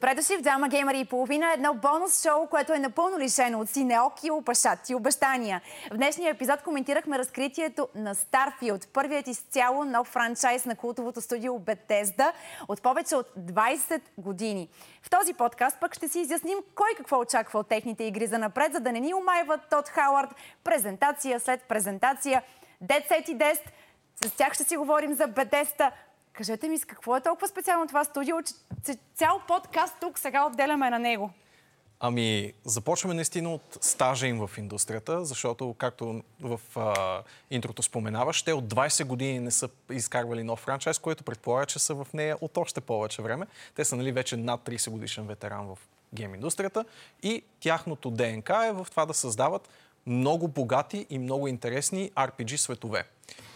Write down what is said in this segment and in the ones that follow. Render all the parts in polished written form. Добре дошли в Двама геймъри и половина, едно бонус шоу, което е напълно лишено от синеоки и опашати обещания. В днешния епизод коментирахме разкритието на Starfield, първият изцяло нов франчайз на култовото студио Bethesda от повече от 20 години. В този подкаст пък ще си изясним кой какво очаква от техните игри за напред, за да не ни омайват Todd Howard, презентация след презентация, Dead Set и Dest. С тях ще си говорим за Bethesda. Кажете ми, с какво е толкова специално това студио, че цял подкаст тук сега отделяме на него? Ами, започваме наистина от стажа им в индустрията, защото, както в интрото споменаваш, те от 20 години не са изкарвали нов франчайз, което предполага, че са в нея от още повече време. Те са, нали, вече над 30 годишен ветеран в гейм индустрията и тяхното ДНК е в това да създават много богати и много интересни RPG светове.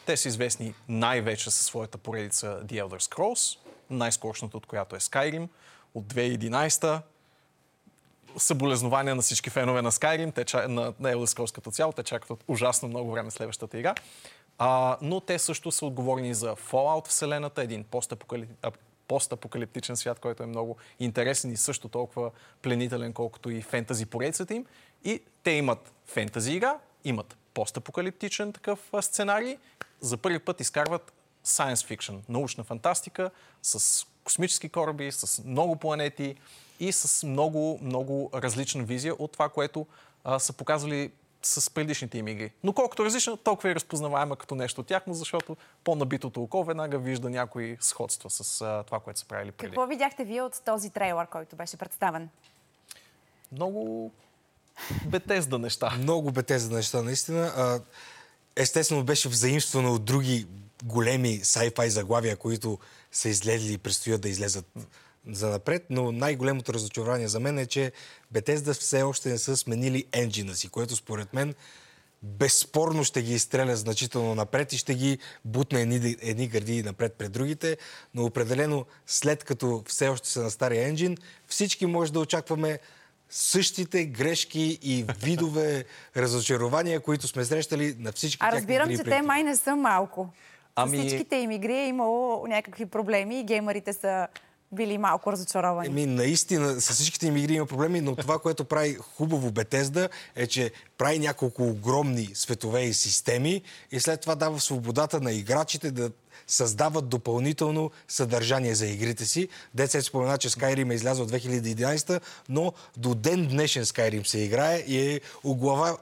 Те са известни най-вече със своята поредица The Elder Scrolls, най-скорошната от която е Skyrim. От 2011-та съболезнования на всички фенове на Skyrim, на Elder Scrolls като цяло, те чакат ужасно много време следващата игра. Но те също са отговорни за Fallout вселената, един постапокалиптичен свят, който е много интересен и също толкова пленителен, колкото и фентази поредицата им. И те имат фентази игра, имат постапокалиптичен такъв сценарий. За първи път изкарват science fiction, научна фантастика, с космически кораби, с много планети и с много, много различна визия от това, което са показвали с предишните им игри. Но колкото различна, толкова е разпознаваема като нещо от тяхно, защото по-набитото око веднага вижда някои сходства с това, което са правили преди. Какво видяхте вие от този трейлър, който беше представен? Много Bethesda неща. Много Bethesda неща, наистина. Естествено беше взаимствано от други големи sci-fi заглавия, които са излезли и предстоят да излезат занапред, но най-големото разочарование за мен е, че Bethesda все още не са сменили енджина си, което според мен безспорно ще ги изстреля значително напред и ще ги бутне едни гърди напред пред другите, но определено след като все още са на стария енджин, всички може да очакваме същите грешки и видове разочарования, които сме срещали на всички тях игри. А разбирам, че те май не са малко. С всичките им игри е имало някакви проблеми и геймърите са били малко разочаровани. Наистина, с всичките им игри има проблеми, но това, което прави хубаво Bethesda, е, че прави няколко огромни светове и системи и след това дава свободата на играчите да създават допълнително съдържание за игрите си. Деца спомена, че Skyrim е излязъл от 2011, но до ден днешен Skyrim се играе и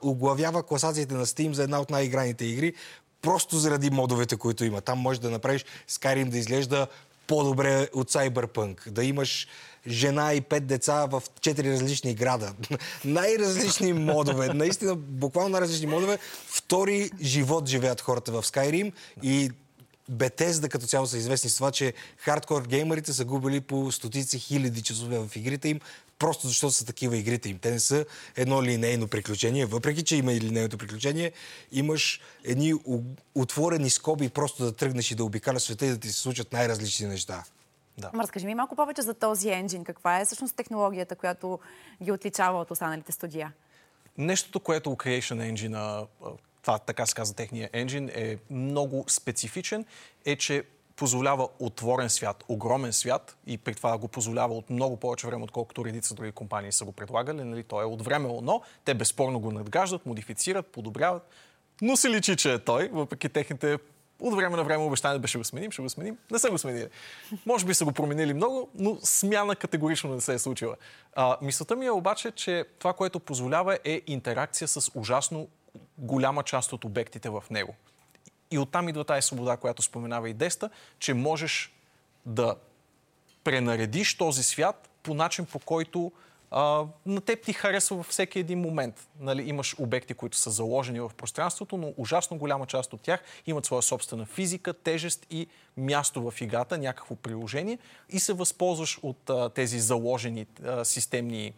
оглавява класациите на Steam за една от най-играните игри, просто заради модовете, които има. Там можеш да направиш Skyrim да изглежда по-добре от Cyberpunk, да имаш жена и 5 деца в 4 различни града. Най-различни модове, наистина, буквално различни модове. Втори живот живеят хората в Skyrim и Bethesda като цяло са известни с това, че хардкор геймерите са губили по стотици хиляди часове в игрите им, просто защото са такива игрите им. Те не са едно линейно приключение. Въпреки че има и линейното приключение, имаш едни отворени скоби просто да тръгнеш и да обикаляш света и да ти се случат най-различни неща. Да. Разкажи ми малко повече за този енджин. Каква е всъщност технологията, която ги отличава от останалите студия? Нещото, което Creation Engine, това така се казва техния енджин, е много специфичен, е, че позволява отворен свят, огромен свят и при това го позволява от много повече време, отколкото редица други компании са го предлагали. Нали? То е от време, но те безспорно го надграждат, модифицират, подобряват, но се личи, че е той, въпреки техните от време на време обещания да ще го сменим. Не са го сменили. Може би са го променили много, но смяна категорично не се е случила. Мисълта ми е обаче, че това, което позволява, е интеракция с ужасно голяма част от обектите в него. И оттам идва тая свобода, която споменава и Деста, че можеш да пренаредиш този свят по начин, по който на теб ти харесва във всеки един момент. Нали, имаш обекти, които са заложени в пространството, но ужасно голяма част от тях имат своя собствена физика, тежест и място в играта, някакво приложение и се възползваш от тези заложени системни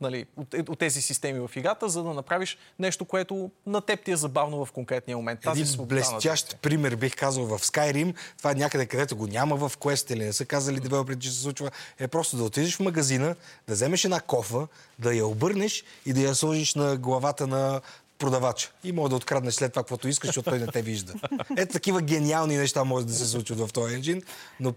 нали, от тези системи в играта, за да направиш нещо, което на теб ти е забавно в конкретния момент. Един блестящ пример бих казал в Skyrim, това е някъде, където го няма в Quest или не са казали девелоперите, че се случва, е просто да отидеш в магазина, да вземеш една кофа, да я обърнеш и да я сложиш на главата на продавача. И може да откраднеш след това, каквото искаш, защото той не те вижда. Ето такива гениални неща може да се случат в този енджин, но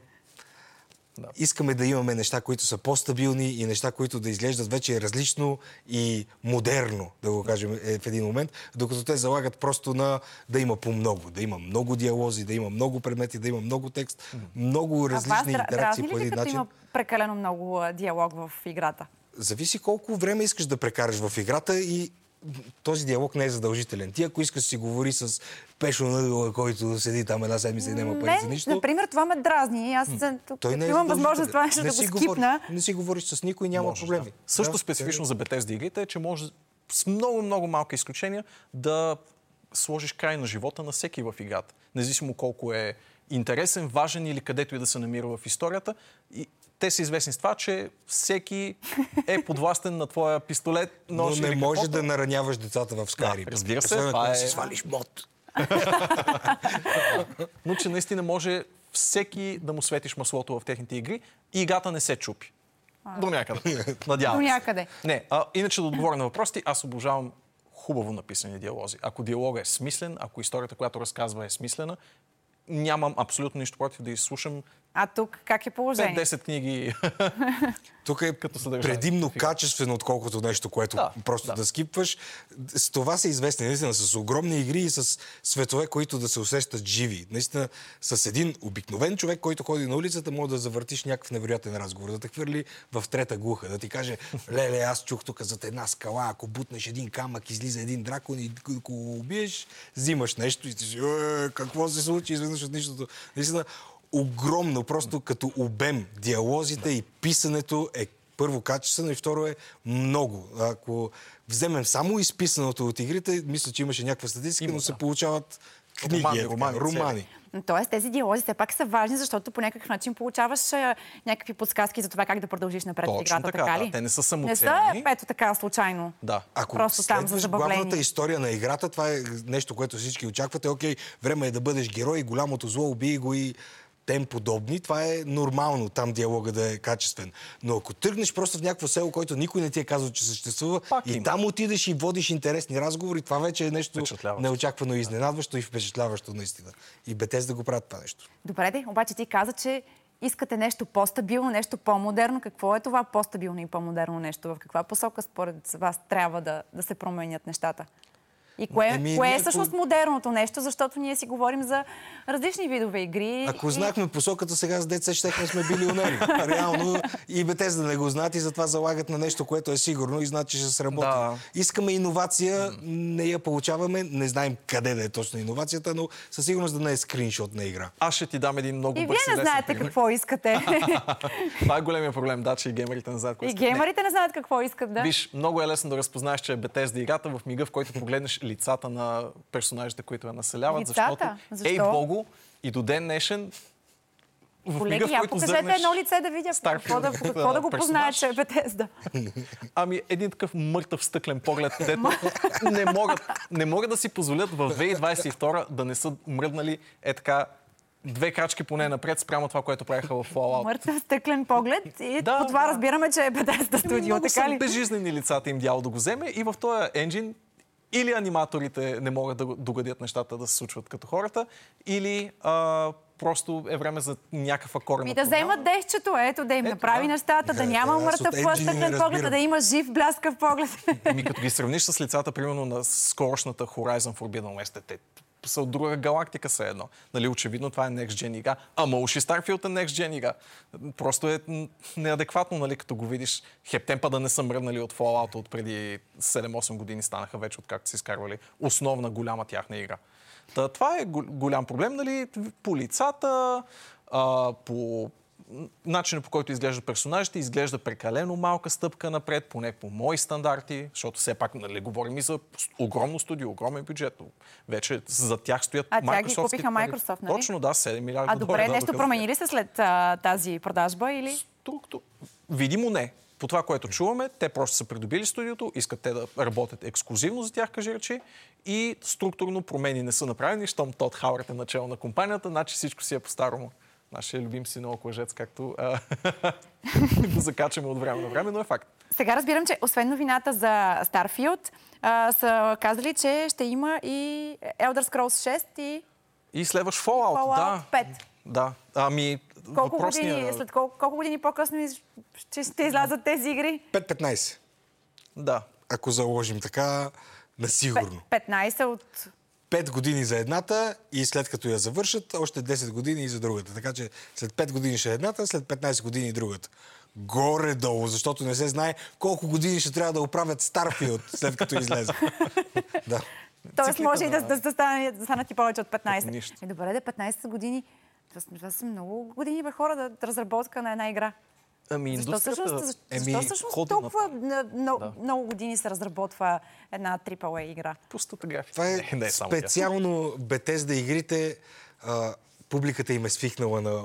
Да. Искаме да имаме неща, които са по-стабилни и неща, които да изглеждат вече различно и модерно, да го кажем в един момент, докато те залагат просто на да има по-много, да има много диалози, да има много предмети, да има много текст, много различни интеракции по един начин. А вас дразни ли, като има прекалено много диалог в играта? Зависи колко време искаш да прекараш в играта и този диалог не е задължителен. Ти, ако искаш, си говори с Пешо Надила, който седи там една седмица и няма пари за нищо. Например, това ме дразни. Аз имам възможност това нещо да го скипна. Не си говориш с никой, няма проблеми. Да. Също специфично за Bethesda игрите е, че може с много малки изключения да сложиш край на живота на всеки в играта. Независимо колко е интересен, важен или където и да се намира в историята. И те са известни с това, че всеки е подвластен на твоя пистолет. Но не може да нараняваш децата в Skyrim. Да, разбира се. Това е... си свалиш мод. Но че наистина може всеки да му светиш маслото в техните игри и играта не се чупи. До някъде. Надявам се. До някъде. Не, иначе да отговоря на въпросите, аз обожавам хубаво написани диалози. Ако диалогът е смислен, ако историята, която разказва, е смислена, нямам абсолютно нищо против да изслушам. А тук как е положение? 5-10 книги. Тук е предимно качествено, отколкото нещо, което да скипваш. С това са известни, наистина, с огромни игри и с светове, които да се усещат живи. Наистина, с един обикновен човек, който ходи на улицата, може да завъртиш някакъв невероятен разговор, да те хвърли в трета глуха, да ти каже: леле, аз чух тук зад една скала, ако бутнеш един камък, излиза един дракон и ако го убиеш, взимаш нещо и ти си: какво се случи изведнъж от нищото? Наистина, огромно, просто като обем. Диалозите и писането е първо качествено и второ е много. Ако вземем само изписаното от игрите, мисля, че имаше някаква статистика, но се получават книги, романи. Тоест, тези диалози все пак са важни, защото по някакъв начин получаваш някакви подсказки за това как да продължиш напред в играта, така ли? Да, те не са самоцелни. Не са, така случайно. Да. Ако просто там за забавление. Главната история на играта, това е нещо, което всички очаквате. Окей, време е да бъдеш герой, голямото зло, убий го и тем подобни, това е нормално там диалога да е качествен. Но ако тръгнеш просто в някакво село, което никой не ти е казал, че съществува, пак и там отидеш и водиш интересни разговори, това вече е нещо неочаквано, изненадващо и впечатляващо наистина. И Bethesda го правят това нещо. Добре, обаче ти каза, че искате нещо по-стабилно, нещо по-модерно. Какво е това по-стабилно и по-модерно нещо? В каква посока според вас трябва да се променят нещата? И кое е всъщност модерното нещо, защото ние си говорим за различни видове игри. Ако знахме посоката, сега с деца щехме сме билионери. Реално и Bethesda да не го знаят и затова залагат на нещо, което е сигурно и знаят, че ще сработи. Да. Искаме иновация, не я получаваме, не знаем къде да е точно иновацията, но със сигурност да не е скриншот на игра. Аз ще ти дам един много бърз. И вие не знаете какво искате. Това е големия проблем, че и геймерите не знаят какво искат. И геймерите не знаят какво искат, да. Виж, много е лесно да разпознаеш, че е Bethesda играта в мига, в който погледнеш лицата на персонажите, които я населяват. Лицата? Защо? Ей богу, и до ден днешен... Колеги, я покажете едно лице да видя какво да го познаят, че е Bethesda. Ами един такъв мъртъв стъклен поглед, дето не могат да си позволят в 2022 да не са мръднали така две крачки поне напред спрямо това, което правиха в Fallout. Мъртъв стъклен поглед и по това разбираме, че е Bethesda студио. Много са безжизнени лицата им дяло да го вземе и в този енджин или аниматорите не могат да догадят нещата да се случват като хората, или просто е време за някаква корена. И да вземат дещето, да им направи нещата, да няма мъртъв стъклен поглед, да има жив бляскав поглед. Ми като ги сравниш с лицата, примерно на скорошната Horizon Forbidden West, те са от друга галактика все едно. Нали, очевидно това е Next Gen игра. Ама уши Starfield е Next Gen игра. Просто е неадекватно, нали, като го видиш. Хептемпа да не са мръднали от Fallout от преди 7-8 години станаха вече, откакто си изкарвали основна голяма тяхна игра. Това е голям проблем, нали, по лицата, по начина, по който изглеждат персонажите, изглежда прекалено малка стъпка напред, поне по мои стандарти, защото все пак, нали, говорим и за огромно студио, огромен бюджет. Вече за тях стоят Microsoft. А тя ги купиха Microsoft, нали? Точно, да, 7 милиарда долара. А добре, нещо промени ли се след тази продажба или? Видимо не. По това, което чуваме, те просто са придобили студиото, искат те да работят ексклузивно за тях, кажи речи, и структурно промени не са направени, щом Todd Howard е начало на компанията, значи всичко си е по-старому. Нашия любим си много лъжец, както го закачаме от време на време, но е факт. Сега разбирам, че освен новината за Starfield, са казали, че ще има и Elder Scrolls 6 и следващ Fallout 5. Да. Ами, Колко години по-късно ще излязат тези игри? 5-15. Да. Ако заложим така, насигурно. 15 от... 5 години за едната и след като я завършат, още 10 години и за другата. Така че след 5 години ще едната, след 15 години и другата. Горе-долу, защото не се знае колко години ще трябва да оправят Starfield, след като излезе. Да. Тоест може и да станат и повече от 15. От добре, да 15 години. Това са много години бе хора да разработка на една игра. Ами защо всъщност толкова много години се разработва една AAA игра? Пусто тогава. Това е специално Bethesda игрите. Публиката им е свикнала на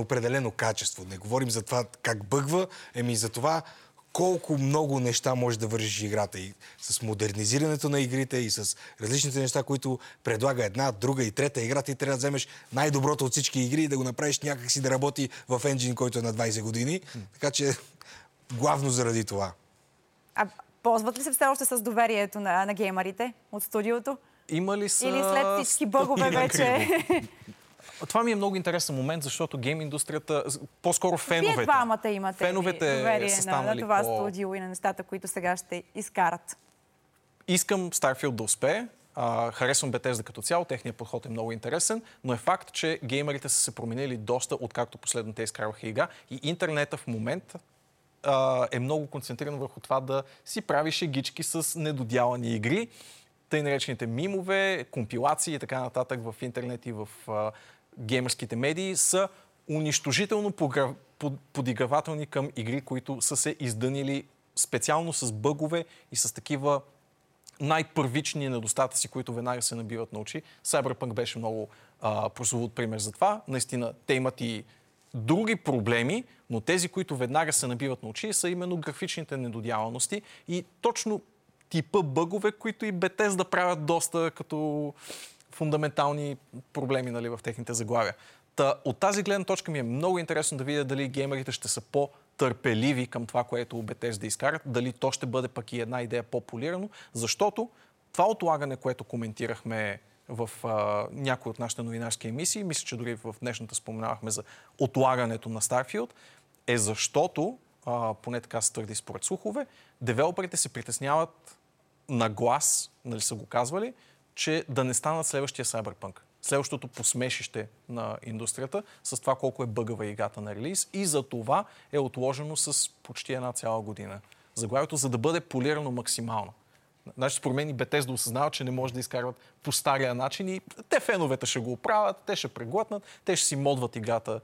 определено качество. Не говорим за това как бъгва, ами за това колко много неща може да вържиш играта. И с модернизирането на игрите и с различните неща, които предлага една, друга и трета игра, ти трябва да вземеш най-доброто от всички игри и да го направиш някакси да работи в енджин, който е на 20 години. Така че главно заради това. А ползват ли се все още с доверието на геймарите от студиото? Има ли са... Или след всички бъгове вече... Това ми е много интересен момент, защото гейм индустрията, по-скоро феновете... Вие двамата имате доверие на това студио и на нещата, които сега ще изкарат. Искам Starfield да успее. Харесвам Bethesda като цяло, техният подход е много интересен, но е факт, че геймерите са се променили доста, откакто последно те изкарваха игра. И интернета в момента е много концентриран върху това да си прави шегички с недодялани игри, тъй наречените мимове, компилации и така нататък в интернет и в... геймерските медии са унищожително подигравателни към игри, които са се издънили специално с бъгове и с такива най-първични недостатъци, които веднага се набиват на очи. Cyberpunk беше много прословут пример за това. Наистина, те имат и други проблеми, но тези, които веднага се набиват на очи, са именно графичните недодяланости и точно типа бъгове, които и Bethesda правят доста като... фундаментални проблеми, нали, в техните заглавия. От тази гледна точка ми е много интересно да видя дали геймерите ще са по-търпеливи към това, което Bethesda да изкарат, дали то ще бъде пък и една идея по-полирано, защото това отлагане, което коментирахме в някои от нашите новинарски емисии, мисля, че дори в днешната споменавахме за отлагането на Starfield, е защото, поне така се твърди според слухове, девелоперите се притесняват на глас, нали са го казвали, че да не станат следващия Cyberpunk. Следващото посмешище на индустрията с това колко е бъгава играта на релиз и за това е отложено с почти една цяла година. Заглавието, за да бъде полирано максимално. Значи според мен и Bethesda осъзнава, че не може да изкарват по стария начин и те феновете ще го оправят, те ще преглътнат, те ще си модват играта.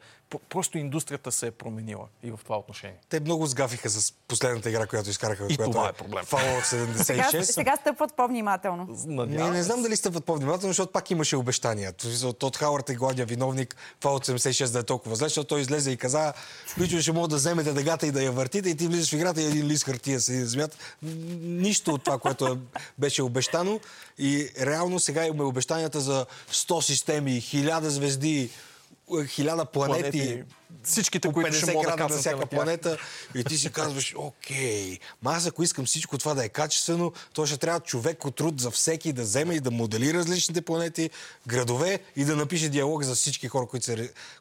Просто индустрията се е променила и в това отношение. Те много сгафиха с последната игра, която изкараха. И това е проблем. Fallout 76. Сега стъпват по-внимателно. Не знам дали стъпват по-внимателно, защото пак имаше обещания. Todd Howard е главният виновник Fallout 76 да е толкова зле, защото той излезе и каза: "Лично ще мога да вземете дъгата и да я въртите", и ти влизаш в играта и един лист хартия се измят. Нищо от това, което беше обещано и реално сега имаме обещанията за 100 системи, 1000 звезди, 1000 планети, всичките, които ще мога да на всяка планета и ти си казваш, окей, аз ако искам всичко това да е качествено, то ще трябва човек от труд за всеки да вземе и да модели различните планети, градове и да напише диалог за всички хора,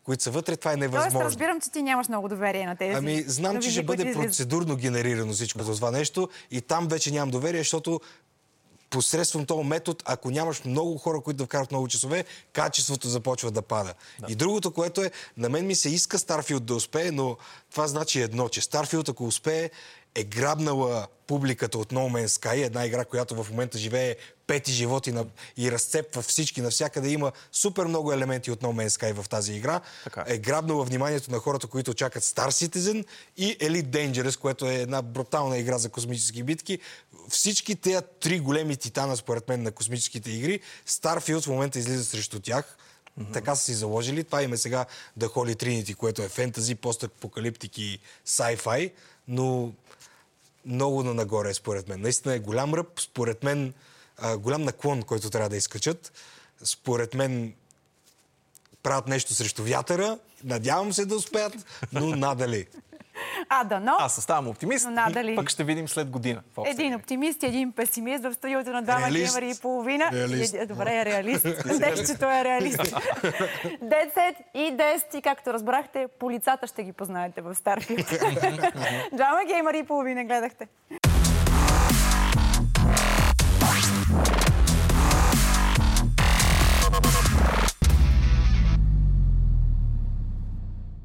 които са вътре. Това е невъзможно. Тоест, разбирам, че ти нямаш много доверие на тези. Ами, знам, че ще бъде процедурно генерирано всичко за това нещо и там вече нямам доверие, защото посредством този метод, ако нямаш много хора, които да вкарват много часове, качеството започва да пада. Да. И другото, което е, на мен ми се иска Starfield да успее, но това значи едно, че Starfield, ако успее, е грабнала публиката от No Man's Sky, една игра, която в момента живее 5 животи и разцепва всички, навсякъде има супер много елементи от No Man's Sky в тази игра. Така. Е грабнала вниманието на хората, които чакат Star Citizen и Elite Dangerous, което е една брутална игра за космически битки. Всички тези три големи титана, според мен, на космическите игри, Starfield в момента излиза срещу тях. Така са си заложили. Това им е сега The Holy Trinity, което е фентази, постапокалиптик и sci-fi, но... много нагоре, според мен. Наистина е голям ръб, според мен голям наклон, който трябва да изкачат. Според мен правят нещо срещу вятъра. Надявам се да успеят, но надали. Адано. Аз ставам оптимист, и пък ще видим след година. Един оптимист и един песимист в студиото на Двама геймъри и половина. Добре, е реалист. Дечето е реалист. 10 и 10, както разбрахте, по лицата ще ги познаете в Starfield. Двама геймъри и половина гледахте.